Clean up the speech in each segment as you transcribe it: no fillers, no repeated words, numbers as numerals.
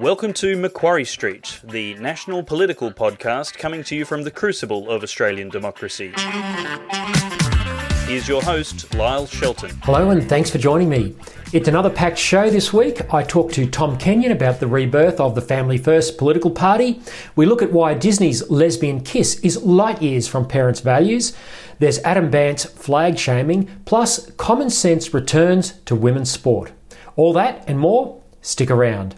Welcome to Macquarie Street, the national political podcast coming to you from the crucible of Australian democracy. Here's your host, Lyle Shelton. Hello and thanks for joining me. It's another packed show this week. I talk to Tom Kenyon about the rebirth of the Family First political party. We look at why Disney's lesbian kiss is light years from parents' values. There's Adam Bandt's flag shaming, plus common sense returns to women's sport. All that and more, stick around.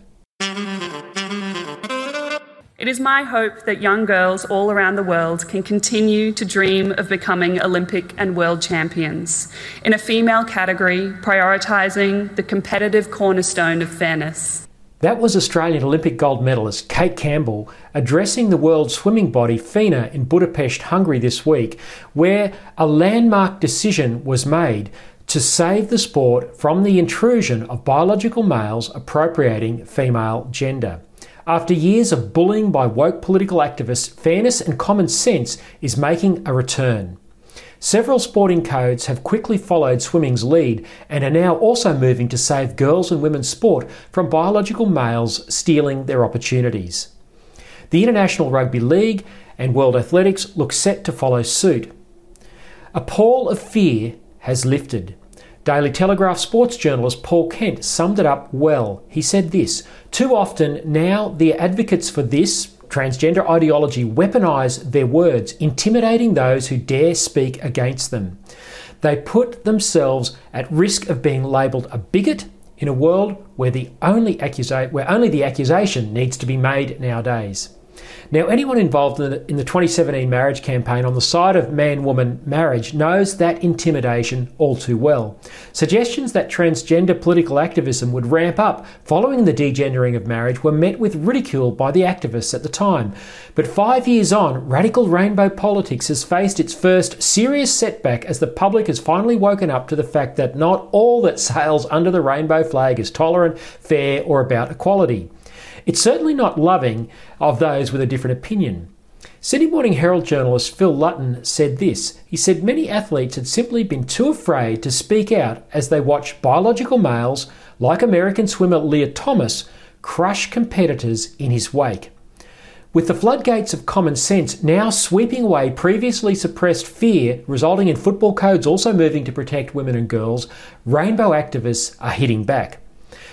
It is my hope that young girls all around the world can continue to dream of becoming Olympic and world champions in a female category, prioritising the competitive cornerstone of fairness. That was Australian Olympic gold medalist Kate Campbell addressing the world swimming body FINA in Budapest, Hungary this week, where a landmark decision was made to save the sport from the intrusion of biological males appropriating female gender. After years of bullying by woke political activists, fairness and common sense is making a return. Several sporting codes have quickly followed swimming's lead and are now also moving to save girls and women's sport from biological males stealing their opportunities. The International Rugby League and World Athletics look set to follow suit. A pall of fear has lifted. Daily Telegraph sports journalist Paul Kent summed it up well. He said this, "Too often now the advocates for this transgender ideology weaponise their words, intimidating those who dare speak against them. They put themselves at risk of being labelled a bigot in a world where only the accusation needs to be made nowadays." Now, anyone involved in the 2017 marriage campaign on the side of man-woman marriage knows that intimidation all too well. Suggestions that transgender political activism would ramp up following the degendering of marriage were met with ridicule by the activists at the time. But 5 years on, radical rainbow politics has faced its first serious setback as the public has finally woken up to the fact that not all that sails under the rainbow flag is tolerant, fair, or about equality. It's certainly not loving of those with a different opinion. Sydney Morning Herald journalist Phil Lutton said this. He said many athletes had simply been too afraid to speak out as they watched biological males, like American swimmer Lia Thomas, crush competitors in his wake. With the floodgates of common sense now sweeping away previously suppressed fear, resulting in football codes also moving to protect women and girls, rainbow activists are hitting back.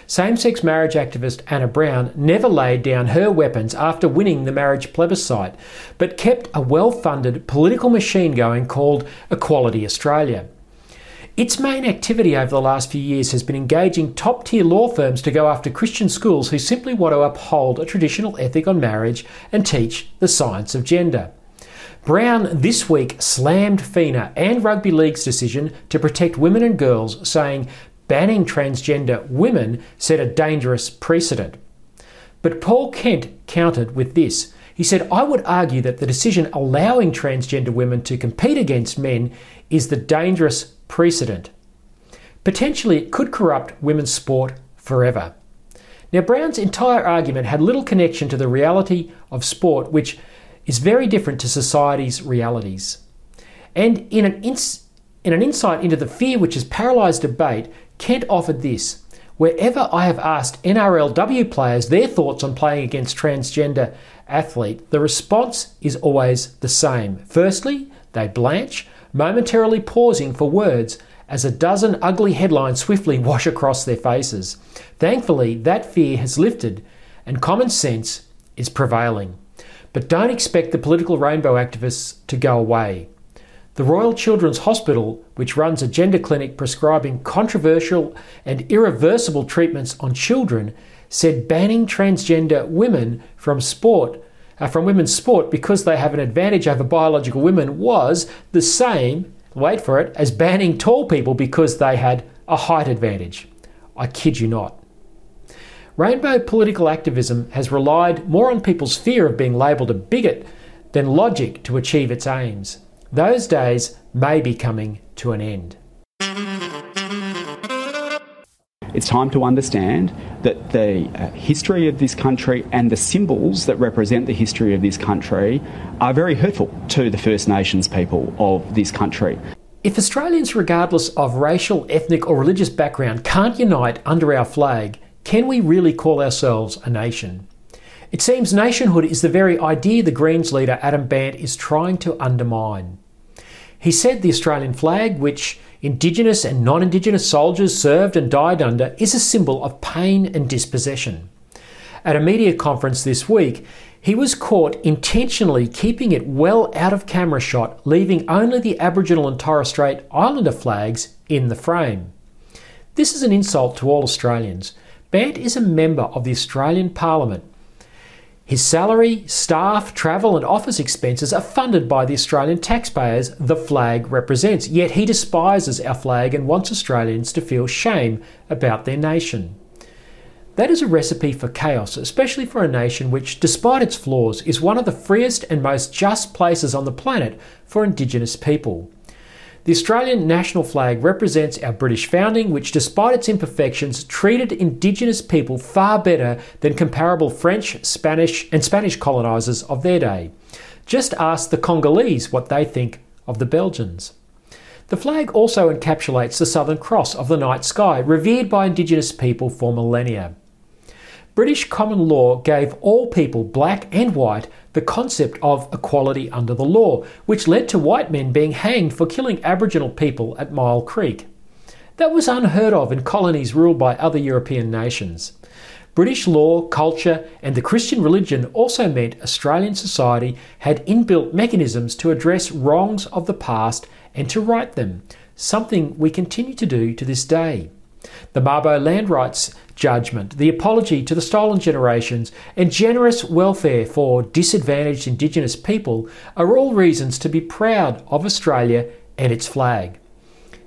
Same-sex marriage activist Anna Brown never laid down her weapons after winning the marriage plebiscite, but kept a well-funded political machine going called Equality Australia. Its main activity over the last few years has been engaging top-tier law firms to go after Christian schools who simply want to uphold a traditional ethic on marriage and teach the science of gender. Brown this week slammed FINA and Rugby League's decision to protect women and girls, saying, "Banning transgender women set a dangerous precedent." But Paul Kent countered with this. He said, "I would argue that the decision allowing transgender women to compete against men is the dangerous precedent. Potentially it could corrupt women's sport forever." Now, Brown's entire argument had little connection to the reality of sport, which is very different to society's realities. And in an insight into the fear which has paralysed debate, Kent offered this. "Wherever I have asked NRLW players their thoughts on playing against transgender athlete, the response is always the same. Firstly, they blanch, momentarily pausing for words as a dozen ugly headlines swiftly wash across their faces. Thankfully, that fear has lifted and common sense is prevailing. But don't expect the political rainbow activists to go away. The Royal Children's Hospital, which runs a gender clinic prescribing controversial and irreversible treatments on children, said banning transgender women from women's sport because they have an advantage over biological women was the same, wait for it, as banning tall people because they had a height advantage. I kid you not." Rainbow political activism has relied more on people's fear of being labelled a bigot than logic to achieve its aims. Those days may be coming to an end. It's time to understand that the history of this country and the symbols that represent the history of this country are very hurtful to the First Nations people of this country. If Australians, regardless of racial, ethnic or religious background, can't unite under our flag, Can we really call ourselves a nation? It seems nationhood is the very idea the Greens leader Adam Bandt is trying to undermine. He said the Australian flag, which Indigenous and non-Indigenous soldiers served and died under, is a symbol of pain and dispossession. At a media conference this week, he was caught intentionally keeping it well out of camera shot, leaving only the Aboriginal and Torres Strait Islander flags in the frame. This is an insult to all Australians. Bandt is a member of the Australian Parliament. His salary, staff, travel and office expenses are funded by the Australian taxpayers the flag represents, yet he despises our flag and wants Australians to feel shame about their nation. That is a recipe for chaos, especially for a nation which, despite its flaws, is one of the freest and most just places on the planet for Indigenous people. The Australian national flag represents our British founding, which, despite its imperfections, treated Indigenous people far better than comparable French, Spanish and Spanish colonisers of their day. Just ask the Congolese what they think of the Belgians. The flag also encapsulates the Southern Cross of the night sky, revered by Indigenous people for millennia. British common law gave all people, black and white, the concept of equality under the law, which led to white men being hanged for killing Aboriginal people at Mile Creek. That was unheard of in colonies ruled by other European nations. British law, culture, and the Christian religion also meant Australian society had inbuilt mechanisms to address wrongs of the past and to right them, something we continue to do to this day. The Mabo land rights judgment, the apology to the stolen generations, and generous welfare for disadvantaged Indigenous people are all reasons to be proud of Australia and its flag.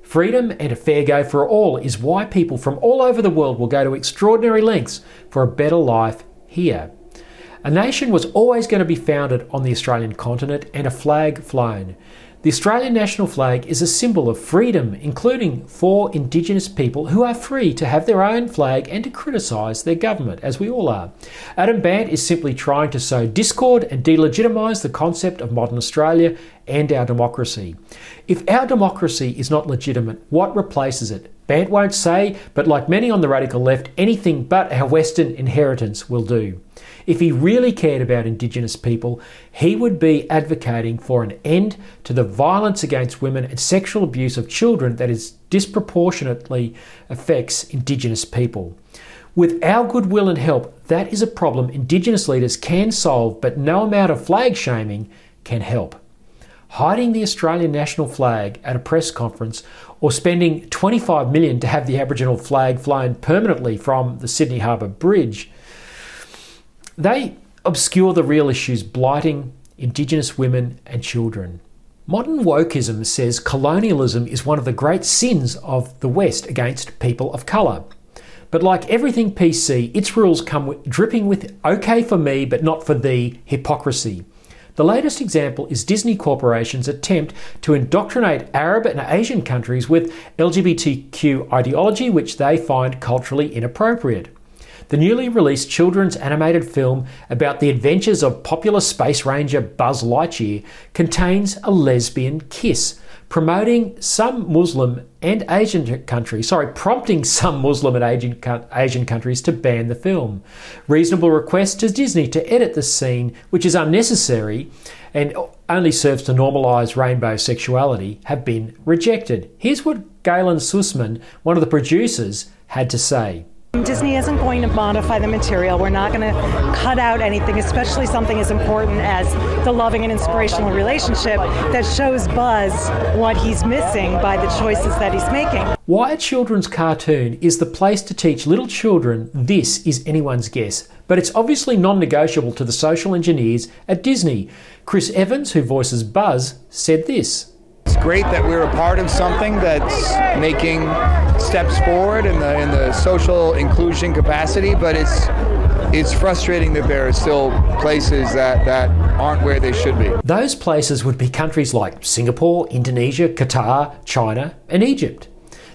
Freedom and a fair go for all is why people from all over the world will go to extraordinary lengths for a better life here. A nation was always going to be founded on the Australian continent and a flag flown. The Australian national flag is a symbol of freedom, including for Indigenous people who are free to have their own flag and to criticise their government, as we all are. Adam Bandt is simply trying to sow discord and delegitimise the concept of modern Australia and our democracy. If our democracy is not legitimate, what replaces it? Bandt won't say, but like many on the radical left, anything but our Western inheritance will do. If he really cared about Indigenous people, he would be advocating for an end to the violence against women and sexual abuse of children that is disproportionately affects Indigenous people. With our goodwill and help, that is a problem Indigenous leaders can solve, but no amount of flag shaming can help. Hiding the Australian national flag at a press conference or spending $25 million to have the Aboriginal flag flown permanently from the Sydney Harbour Bridge, they obscure the real issues blighting Indigenous women and children. Modern wokeism says colonialism is one of the great sins of the West against people of colour. But like everything PC, its rules come dripping with okay for me but not for thee hypocrisy. The latest example is Disney Corporation's attempt to indoctrinate Arab and Asian countries with LGBTQ ideology, which they find culturally inappropriate. The newly released children's animated film about the adventures of popular space ranger Buzz Lightyear contains a lesbian kiss, prompting some Muslim and Asian countries to ban the film. Reasonable request to Disney to edit the scene, which is unnecessary and only serves to normalise rainbow sexuality, have been rejected. Here's what Galen Sussman, one of the producers, had to say. Disney isn't going to modify the material. We're not going to cut out anything, especially something as important as the loving and inspirational relationship that shows Buzz what he's missing by the choices that he's making. Why a children's cartoon is the place to teach little children this is anyone's guess, but it's obviously non-negotiable to the social engineers at Disney. Chris Evans, who voices Buzz, said this. It's great that we're a part of something that's making steps forward in the social inclusion capacity, but it's frustrating that there are still places that aren't where they should be. Those places would be countries like Singapore, Indonesia, Qatar, China, and Egypt.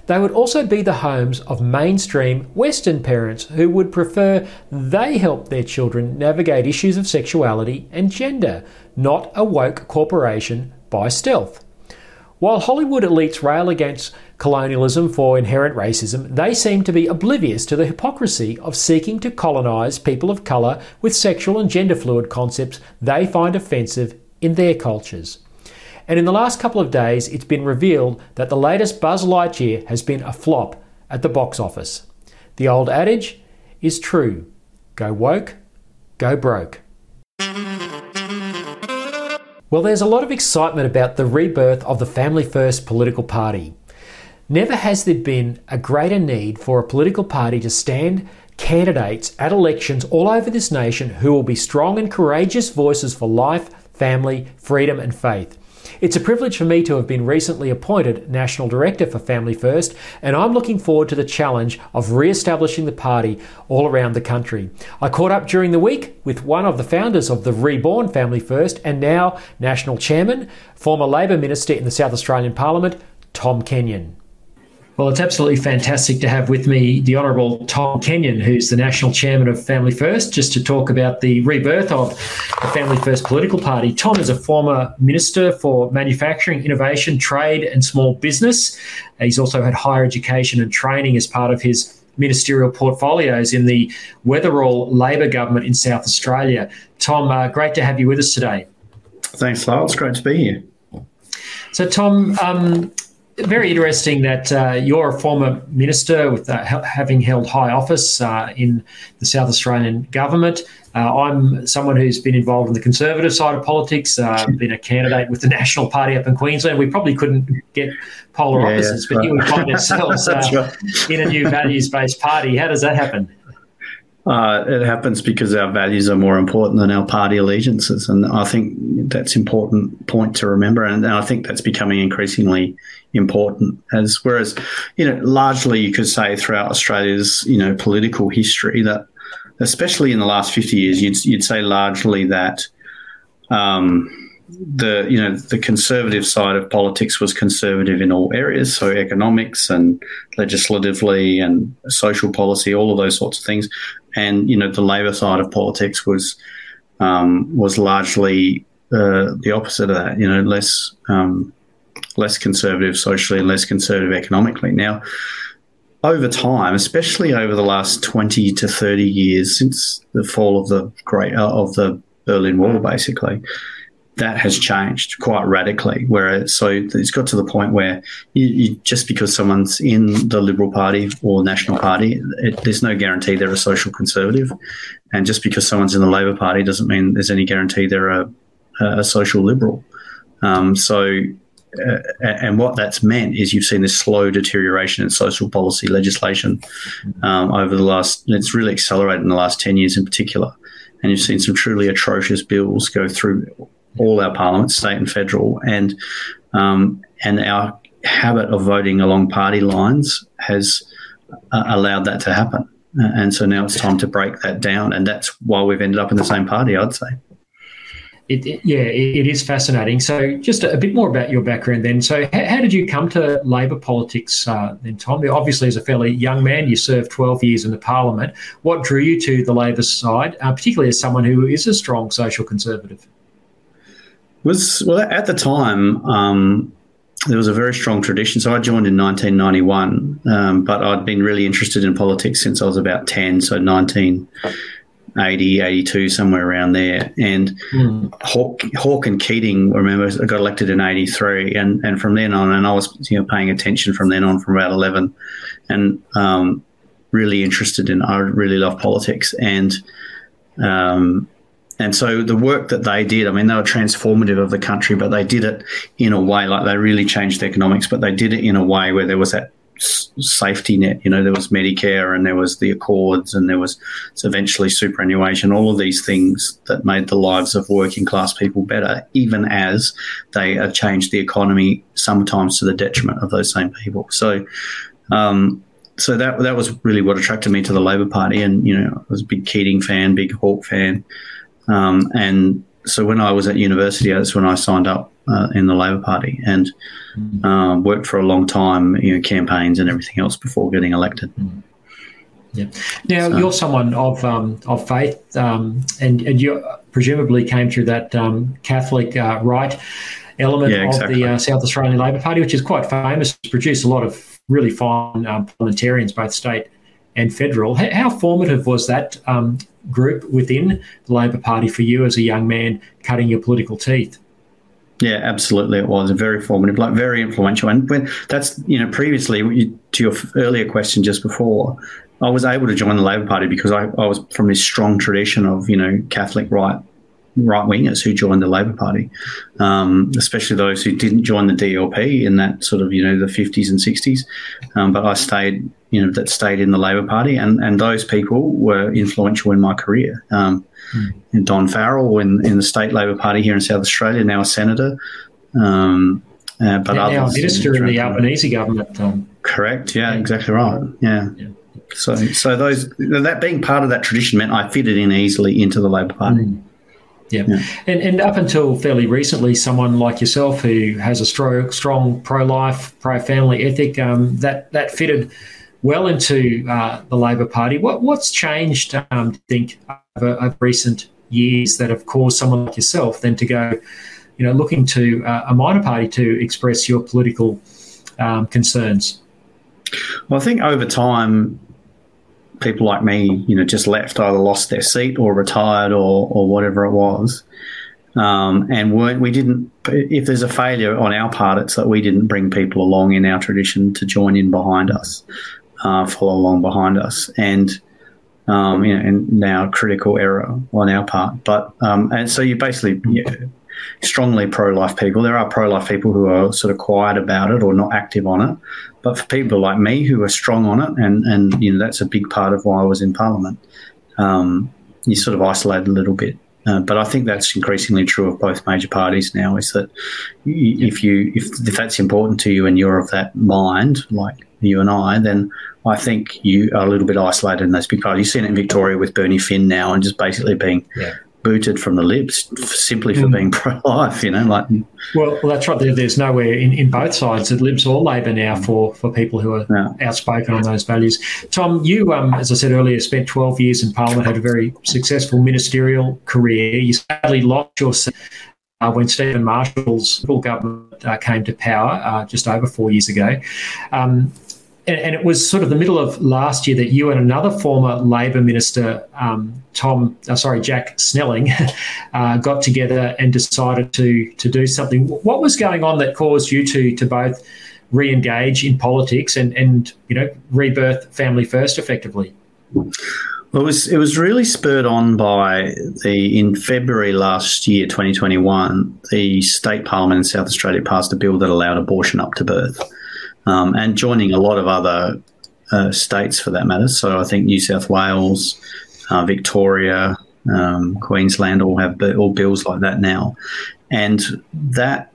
They would also be the homes of mainstream Western parents who would prefer they help their children navigate issues of sexuality and gender, not a woke corporation by stealth. While Hollywood elites rail against colonialism for inherent racism, they seem to be oblivious to the hypocrisy of seeking to colonise people of colour with sexual and gender-fluid concepts they find offensive in their cultures. And in the last couple of days, it's been revealed that the latest Buzz Lightyear has been a flop at the box office. The old adage is true. Go woke, go broke. Well, there's a lot of excitement about the rebirth of the Family First political party. Never has there been a greater need for a political party to stand candidates at elections all over this nation who will be strong and courageous voices for life, family, freedom and faith. It's a privilege for me to have been recently appointed National Director for Family First, and I'm looking forward to the challenge of re-establishing the party all around the country. I caught up during the week with one of the founders of the reborn Family First and now National Chairman, former Labor Minister in the South Australian Parliament, Tom Kenyon. Well, it's absolutely fantastic to have with me the Honourable Tom Kenyon, who's the National Chairman of Family First, just to talk about the rebirth of the Family First political party. Tom is a former Minister for Manufacturing, Innovation, Trade and Small Business. He's also had higher education and training as part of his ministerial portfolios in the Weatherall Labor government in South Australia. Tom, great to have you with us today. Thanks, Lyle. It's great to be here. So, Tom, very interesting that you're a former minister with having held high office in the South Australian government. I'm someone who's been involved in the Conservative side of politics, been a candidate with the National Party up in Queensland. We probably couldn't get polar opposites, but right. Here we find ourselves in a new values-based party. How does that happen? It happens because our values are more important than our party allegiances, and I think that's an important point to remember, and I think that's becoming increasingly important. Whereas, largely you could say throughout Australia's, political history that, especially in the last 50 years, you'd say largely that the conservative side of politics was conservative in all areas, so economics and legislatively and social policy, all of those sorts of things. And, the Labor side of politics was largely the opposite of that, less conservative socially and less conservative economically. Now, over time, especially over the last 20 to 30 years since the fall of the Berlin Wall, basically, that has changed quite radically. So it's got to the point where just because someone's in the Liberal Party or National Party, there's no guarantee they're a social conservative. And just because someone's in the Labor Party doesn't mean there's any guarantee they're a social Liberal. And what that's meant is you've seen this slow deterioration in social policy legislation over the last – it's really accelerated in the last 10 years in particular. And you've seen some truly atrocious bills go through – all our parliaments, state and federal, and our habit of voting along party lines has allowed that to happen. And so now it's time to break that down, and that's why we've ended up in the same party, I'd say. It is fascinating. So just a bit more about your background then. So how did you come to Labor politics then, Tom? Obviously, as a fairly young man, you served 12 years in the parliament. What drew you to the Labor side, particularly as someone who is a strong social conservative? Well, at the time, there was a very strong tradition. So I joined in 1991, but I'd been really interested in politics since I was about 10, so 1980, 82, somewhere around there. And Hawke and Keating, I remember, I got elected in 83, and from then on, and I was paying attention from then on from about 11, and really interested in, I really love politics. And so the work that they did, I mean, they were transformative of the country, but they did it in a way, like they really changed economics, but they did it in a way where there was that safety net, there was Medicare and there was the Accords and there was eventually superannuation, all of these things that made the lives of working class people better, even as they changed the economy sometimes to the detriment of those same people. So that was really what attracted me to the Labor Party, and, I was a big Keating fan, big Hawke fan. And so when I was at university, that's when I signed up in the Labor Party and worked for a long time, campaigns and everything else before getting elected. Yeah. Now, you're someone of faith, and you presumably came through that Catholic right element of the South Australian Labor Party, which is quite famous. It's produced a lot of really fine parliamentarians, both state and federal. How formative was that group within the Labor Party for you as a young man cutting your political teeth? Yeah, absolutely. It was very formative, like very influential. And when that's, you know, previously to your earlier question just before, I was able to join the Labor Party because I was from this strong tradition of, you know, Catholic right-wingers who joined the Labor Party, especially those who didn't join the DLP in that sort of, you know, the 50s and 60s. But I stayed, you know, that stayed in the Labor Party, and those people were influential in my career. And Don Farrell in the state Labor Party here in South Australia, now a senator. But now others, a minister in the Albanese government. Correct, yeah, exactly right, yeah. So those, that being part of that tradition meant I fitted in easily into the Labor Party. Yeah. And up until fairly recently, someone like yourself who has a strong pro-life, pro-family ethic, that fitted well into the Labor Party. What's changed, do you think, over recent years that have caused someone like yourself then to go, you know, looking to a minor party to express your political concerns? Well, I think over time, people like me, you know, just left, either lost their seat or retired or whatever it was. If there's a failure on our part, it's that we didn't bring people along in our tradition to join in behind us, follow along behind us. And and now critical error on our part. But, and so you basically, strongly pro-life people. There are pro-life people who are sort of quiet about it or not active on it. But for people like me who are strong on it, and you know, that's a big part of why I was in Parliament, you sort of isolate a little bit. But I think that's increasingly true of both major parties now, is that if that's important to you and you're of that mind, like you and I, then I think you are a little bit isolated in those big parties. You've seen it in Victoria with Bernie Finn now, and just basically being... Yeah. Booted from the Libs simply for being pro-life, you know. Well, that's right. There's nowhere in both sides, the Libs or Labor now, for people who are outspoken on those values. Tom, you, as I said earlier, spent 12 years in Parliament, had a very successful ministerial career. You sadly lost your seat when Stephen Marshall's Liberal government came to power just over 4 years ago. And it was sort of the middle of last year that you and another former Labor minister, Jack Snelling, got together and decided to do something. What was going on that caused you to both re-engage in politics and you know, rebirth Family First effectively? Well, it was really spurred on by in February last year, 2021, the state parliament in South Australia passed a bill that allowed abortion up to birth. And joining a lot of other states for that matter. So I think New South Wales, Victoria, Queensland all have all bills like that now. And that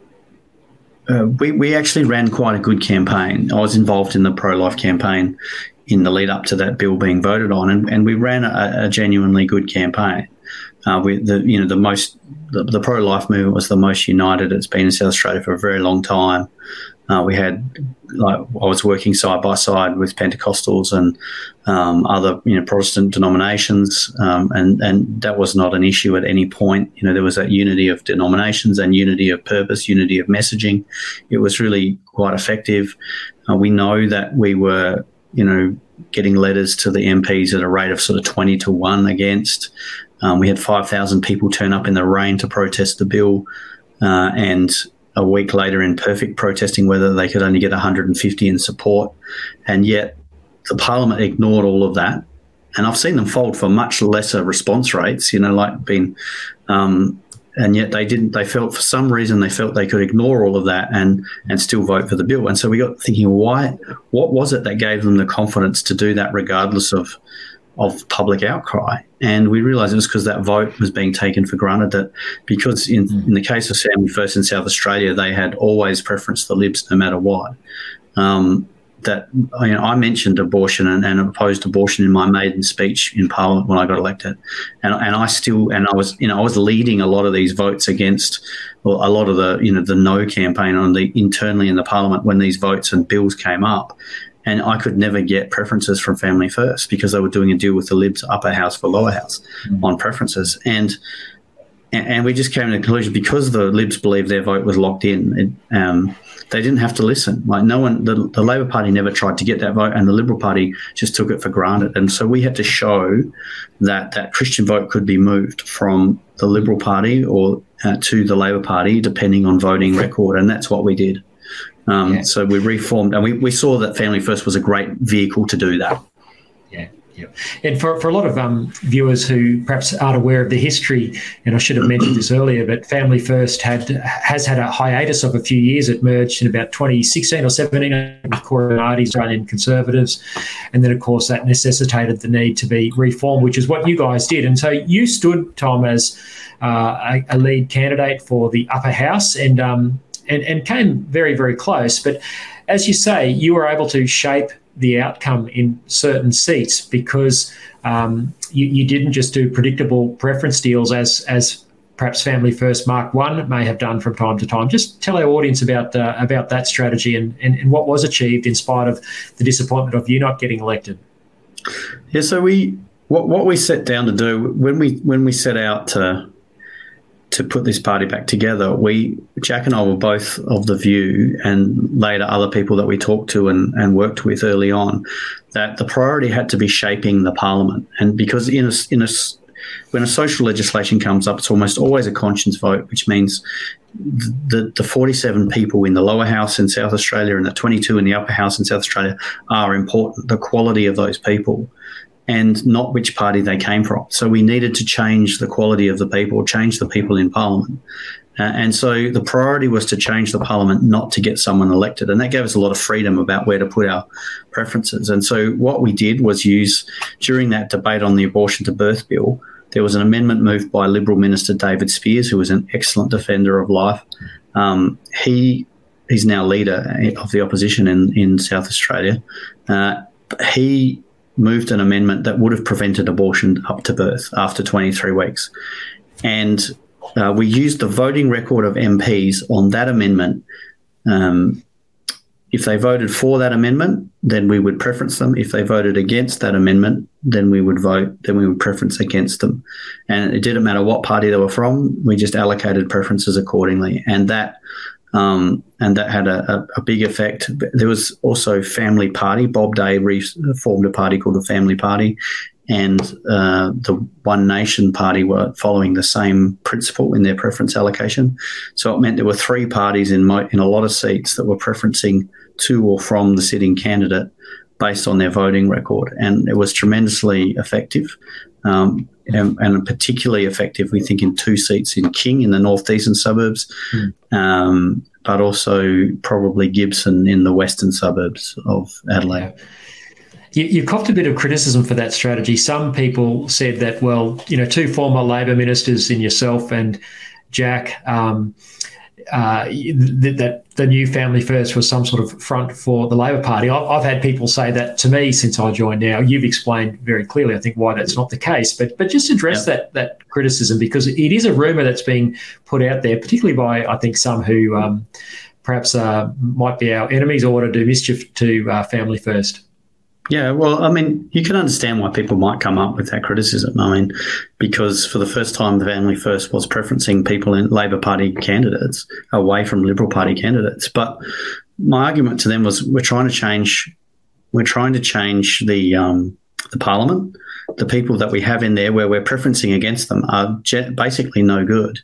we actually ran quite a good campaign. I was involved in the pro-life campaign in the lead up to that bill being voted on, and we ran a genuinely good campaign. The pro-life movement was the most united it's been in South Australia for a very long time. I was working side by side with Pentecostals and other, you know, Protestant denominations, and that was not an issue at any point. You know, there was that unity of denominations and unity of purpose, unity of messaging. It was really quite effective. We know that we were, you know, getting letters to the MPs at a rate of sort of 20-1 against. We had 5,000 people turn up in the rain to protest the bill, and a week later in Perth protesting whether they could only get 150 in support. And yet the parliament ignored all of that. And I've seen them fold for much lesser response rates, you know, like being, and yet they didn't, they felt for some reason, they felt they could ignore all of that and still vote for the bill. And so we got thinking, what was it that gave them the confidence to do that regardless of public outcry? And we realised it was because that vote was being taken for granted, that because in the case of Family First in South Australia, they had always preferenced the Libs no matter what. That, you know, I mentioned abortion and opposed abortion in my maiden speech in Parliament when I got elected, and I was leading a lot of these votes against, well, a lot of the, you know, the no campaign on the internally in the Parliament when these votes and bills came up. And I could never get preferences from Family First because they were doing a deal with the Libs, upper house for lower house, on preferences. And And we just came to the conclusion, because the Libs believed their vote was locked in, they didn't have to listen. Like no one, the Labor Party never tried to get that vote, and the Liberal Party just took it for granted. And so we had to show that that Christian vote could be moved from the Liberal Party or to the Labor Party, depending on voting record. And that's what we did. Yeah. So we reformed, and we saw that Family First was a great vehicle to do that. Yeah. And for a lot of viewers who perhaps aren't aware of the history, and I should have mentioned this earlier, but Family First has had a hiatus of a few years. It merged in about 2016 or 17 with Macquarie, Australian Conservatives, and then, of course, that necessitated the need to be reformed, which is what you guys did. And so you stood, Tom, as a lead candidate for the upper house and came very, very close. But as you say, you were able to shape the outcome in certain seats because you didn't just do predictable preference deals as perhaps Family First Mark One may have done from time to time. Just tell our audience about that strategy and what was achieved in spite of the disappointment of you not getting elected. Yeah, so what we set down to do when we set out to put this party back together, Jack and I were both of the view, and later other people that we talked to and worked with early on, that the priority had to be shaping the parliament. And because when a social legislation comes up, it's almost always a conscience vote, which means the 47 people in the lower house in South Australia and the 22 in the upper house in South Australia are important, the quality of those people, and not which party they came from. So we needed to change the quality of the people, change the people in Parliament. And so the priority was to change the Parliament, not to get someone elected. And that gave us a lot of freedom about where to put our preferences. And so what we did was use, during that debate on the abortion to birth bill, there was an amendment moved by Liberal Minister David Speirs, who was an excellent defender of life. He's now leader of the opposition in South Australia. He moved an amendment that would have prevented abortion up to birth after 23 weeks. And we used the voting record of MPs on that amendment. If they voted for that amendment, then we would preference them. If they voted against that amendment, then we would preference against them. And it didn't matter what party they were from, we just allocated preferences accordingly. And that had a big effect. There was also Family Party. Bob Day formed a party called the Family Party, and the One Nation Party were following the same principle in their preference allocation. So it meant there were three parties in a lot of seats that were preferencing to or from the sitting candidate based on their voting record, and it was tremendously effective. And particularly effective, we think, in two seats in King in the northeastern suburbs, but also probably Gibson in the western suburbs of Adelaide. Yeah. You copped a bit of criticism for that strategy. Some people said that, well, two former Labor ministers in yourself and Jack, that the new Family First was some sort of front for the Labor Party. I've had people say that to me since I joined now. You've explained very clearly, I think, why that's not the case. But just address that criticism, because it is a rumour that's being put out there, particularly by, I think, some who perhaps might be our enemies or want to do mischief to Family First. Yeah, well, I mean, you can understand why people might come up with that criticism. I mean, because for the first time, the Family First was preferencing people in Labor Party candidates away from Liberal Party candidates. But my argument to them was, we're trying to change the Parliament. The people that we have in there, where we're preferencing against them, are basically no good.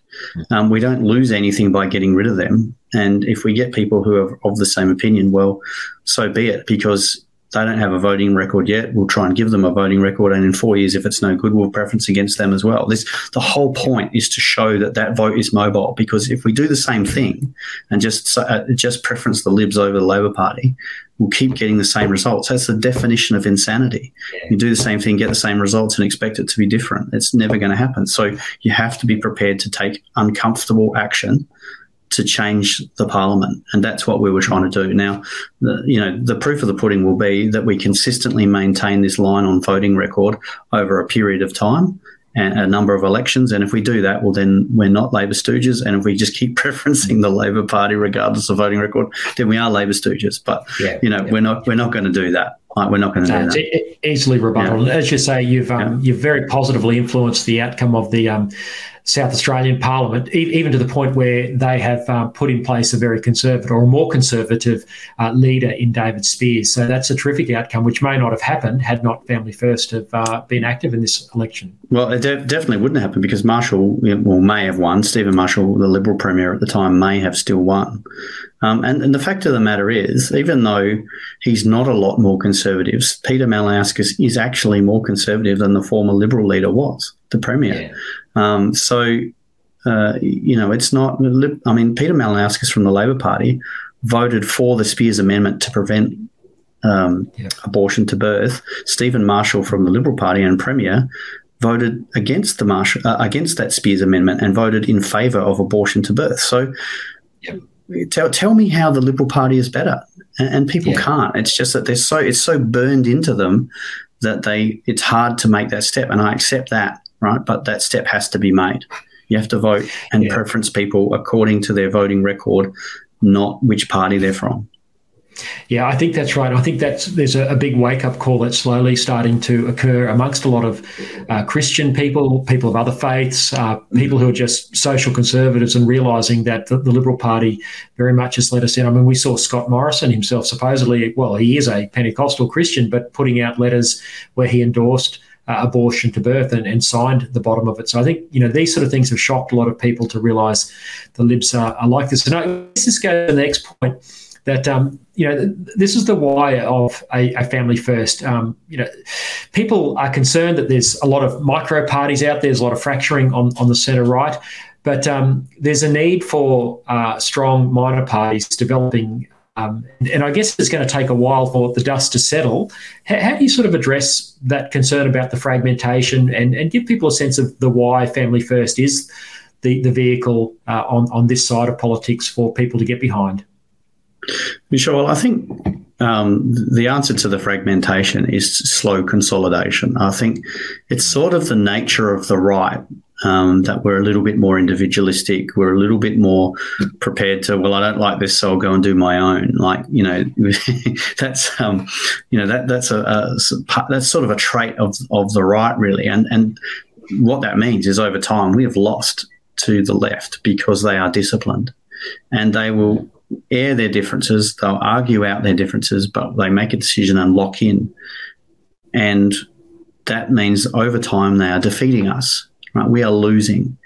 We don't lose anything by getting rid of them. And if we get people who are of the same opinion, well, so be it, because they don't have a voting record yet. We'll try and give them a voting record, and in 4 years, if it's no good, we'll preference against them as well. The whole point is to show that vote is mobile, because if we do the same thing and just preference the Libs over the Labor Party, we'll keep getting the same results. That's the definition of insanity. You do the same thing, get the same results, and expect it to be different. It's never going to happen. So you have to be prepared to take uncomfortable action to change the parliament, and that's what we were trying to do. Now, the proof of the pudding will be that we consistently maintain this line on voting record over a period of time and a number of elections, and if we do that, well, then we're not Labor stooges, and if we just keep preferencing the Labor Party regardless of voting record, then we are Labor stooges. But, we're not going to do that. Like, we're not going to do that. It's easily rebuttable. Yeah. As you say, you've very positively influenced the outcome of the South Australian Parliament, even to the point where they have put in place a very conservative or a more conservative leader in David Speirs. So that's a terrific outcome, which may not have happened had not Family First have been active in this election. Well, it definitely wouldn't happen because Marshall may have won. Stephen Marshall, the Liberal Premier at the time, may have still won. And the fact of the matter is, even though he's not a lot more conservative, Peter Malinauskas is actually more conservative than the former Liberal leader was, the Premier. Yeah. It's not – I mean, Peter Malinauskas from the Labor Party voted for the Speirs Amendment to prevent abortion to birth. Stephen Marshall from the Liberal Party and Premier voted against against that Speirs Amendment and voted in favour of abortion to birth. So Tell me how the Liberal Party is better, and people can't. It's just that it's so burned into them that it's hard to make that step, and I accept that, right? But that step has to be made. You have to vote and preference people according to their voting record, not which party they're from. Yeah, I think that's right. I think there's a big wake-up call that's slowly starting to occur amongst a lot of Christian people, people of other faiths, people who are just social conservatives and realising that the Liberal Party very much has let us in. I mean, we saw Scott Morrison himself supposedly, well, he is a Pentecostal Christian, but putting out letters where he endorsed abortion to birth and signed the bottom of it. So I think, these sort of things have shocked a lot of people to realise the Libs are like this. And let's just go to the next point. That, this is the why of a Family First. People are concerned that there's a lot of micro parties out there. There's a lot of fracturing on the centre right. But there's a need for strong minor parties developing. And I guess it's going to take a while for the dust to settle. How do you sort of address that concern about the fragmentation and give people a sense of the why Family First is the vehicle on this side of politics for people to get behind? Sure. Well, I think the answer to the fragmentation is slow consolidation. I think it's sort of the nature of the right that we're a little bit more individualistic. We're a little bit more prepared to, I don't like this, so I'll go and do my own. That's sort of a trait of the right, really. And what that means is over time we have lost to the left because they are disciplined and they will air their differences, they'll argue out their differences, but they make a decision and lock in. And that means over time they are defeating us, right? We are losing.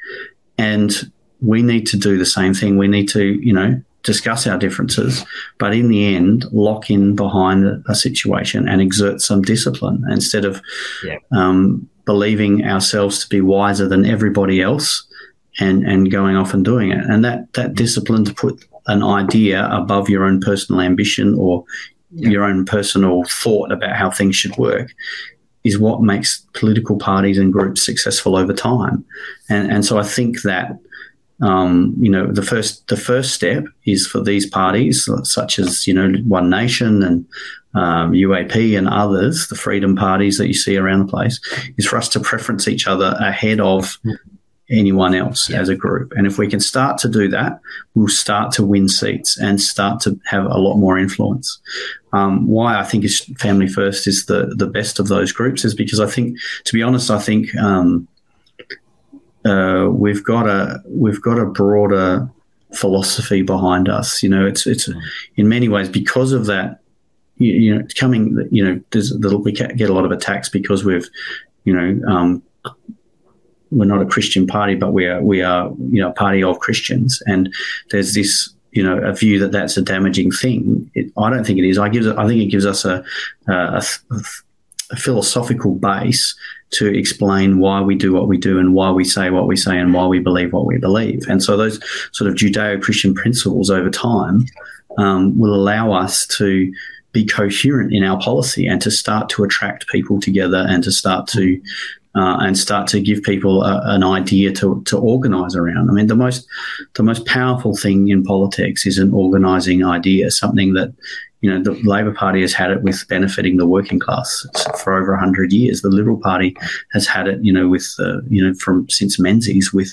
And we need to do the same thing. We need to, discuss our differences, but in the end, lock in behind a situation and exert some discipline instead of believing ourselves to be wiser than everybody else and going off and doing it. And that discipline to put an idea above your own personal ambition or your own personal thought about how things should work is what makes political parties and groups successful over time. And so I think that, the first step is for these parties, such as, One Nation and UAP and others, the freedom parties that you see around the place, is for us to preference each other ahead of anyone else as a group. And if we can start to do that, we'll start to win seats and start to have a lot more influence. Why I think Family First is the best of those groups is because I think, to be honest, we've got a broader philosophy behind us. It's in many ways because of that, we get a lot of attacks because we're not a Christian party, but we are a party of Christians. And there's this, a view that that's a damaging thing. I don't think it is. I think it gives us a philosophical base to explain why we do what we do and why we say what we say and why we believe what we believe. And so those sort of Judeo-Christian principles over time will allow us to be coherent in our policy and to start to attract people together and to start to give people an idea to organise around. I mean, the most powerful thing in politics is an organising idea, something that, the Labor Party has had it with benefiting the working class for over 100 years. The Liberal Party has had it, since Menzies with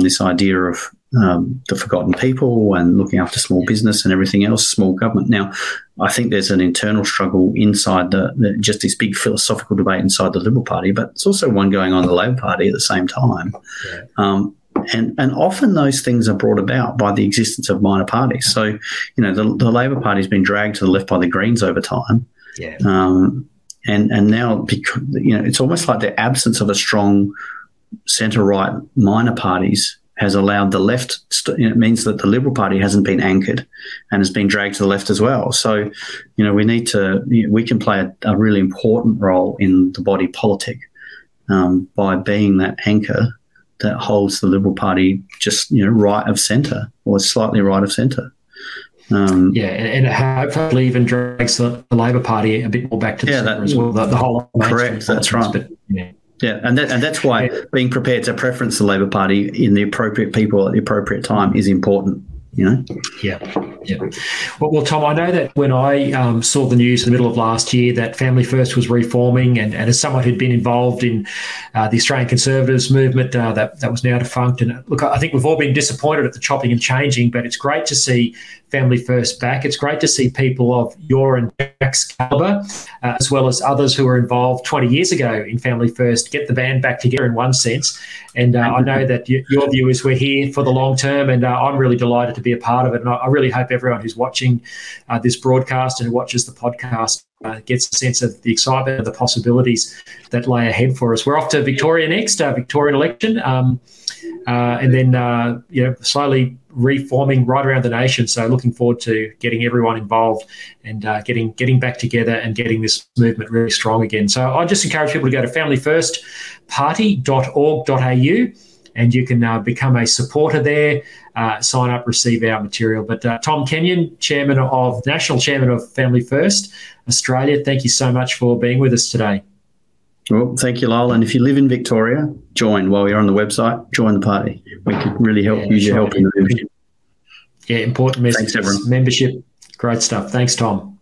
this idea of the forgotten people and looking after small business and everything else, small government. Now, I think there's an internal struggle inside the just this big philosophical debate inside the Liberal Party, but it's also one going on in the Labor Party at the same time. Yeah. And often those things are brought about by the existence of minor parties. So, you know, the Labor Party has been dragged to the left by the Greens over time. Yeah. And now, because, you know, it's almost like the absence of a strong centre-right minor parties has allowed the left, it means that the Liberal Party hasn't been anchored and has been dragged to the left as well. So, you know, we need to, we can play a really important role in the body politic by being that anchor that holds the Liberal Party just, you know, right of centre or slightly right of centre. And hopefully even drags the Labor Party a bit more back to the centre as well. The whole correct, that's right. But, yeah. Yeah, and that's why being prepared to preference the Labor Party in the appropriate people at the appropriate time is important, you know? Yeah, yeah. Well, Tom, I know that when I saw the news in the middle of last year that Family First was reforming, and as someone who'd been involved in the Australian Conservatives movement that was now defunct, and look, I think we've all been disappointed at the chopping and changing, but it's great to see Family First back. It's great to see people of your and Jack's calibre, as well as others who were involved 20 years ago in Family First, get the band back together in one sense. And I know that your view is we're here for the long term, and I'm really delighted to be a part of it. And I really hope everyone who's watching this broadcast and who watches the podcast gets a sense of the excitement and the possibilities that lay ahead for us. We're off to Victoria next, Victorian election, and then slowly reforming right around the nation. So looking forward to getting everyone involved and getting back together and getting this movement really strong again. So I just encourage people to go to familyfirstparty.org.au and you can become a supporter there, sign up, receive our material. But Tom Kenyon, National Chairman of Family First Australia, thank you so much for being with us today. Well, thank you, Lyle. And if you live in Victoria, while you're on the website, join the party. We could really help use your help in the membership. Yeah, important message. Thanks, everyone. Membership, great stuff. Thanks, Tom.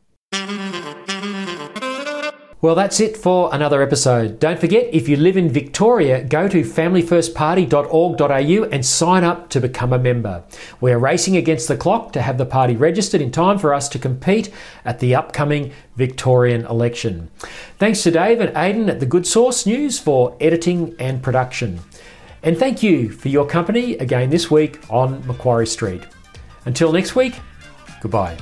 Well, that's it for another episode. Don't forget, if you live in Victoria, go to familyfirstparty.org.au and sign up to become a member. We're racing against the clock to have the party registered in time for us to compete at the upcoming Victorian election. Thanks to Dave and Aidan at The Good Source News for editing and production. And thank you for your company again this week on Macquarie Street. Until next week, goodbye.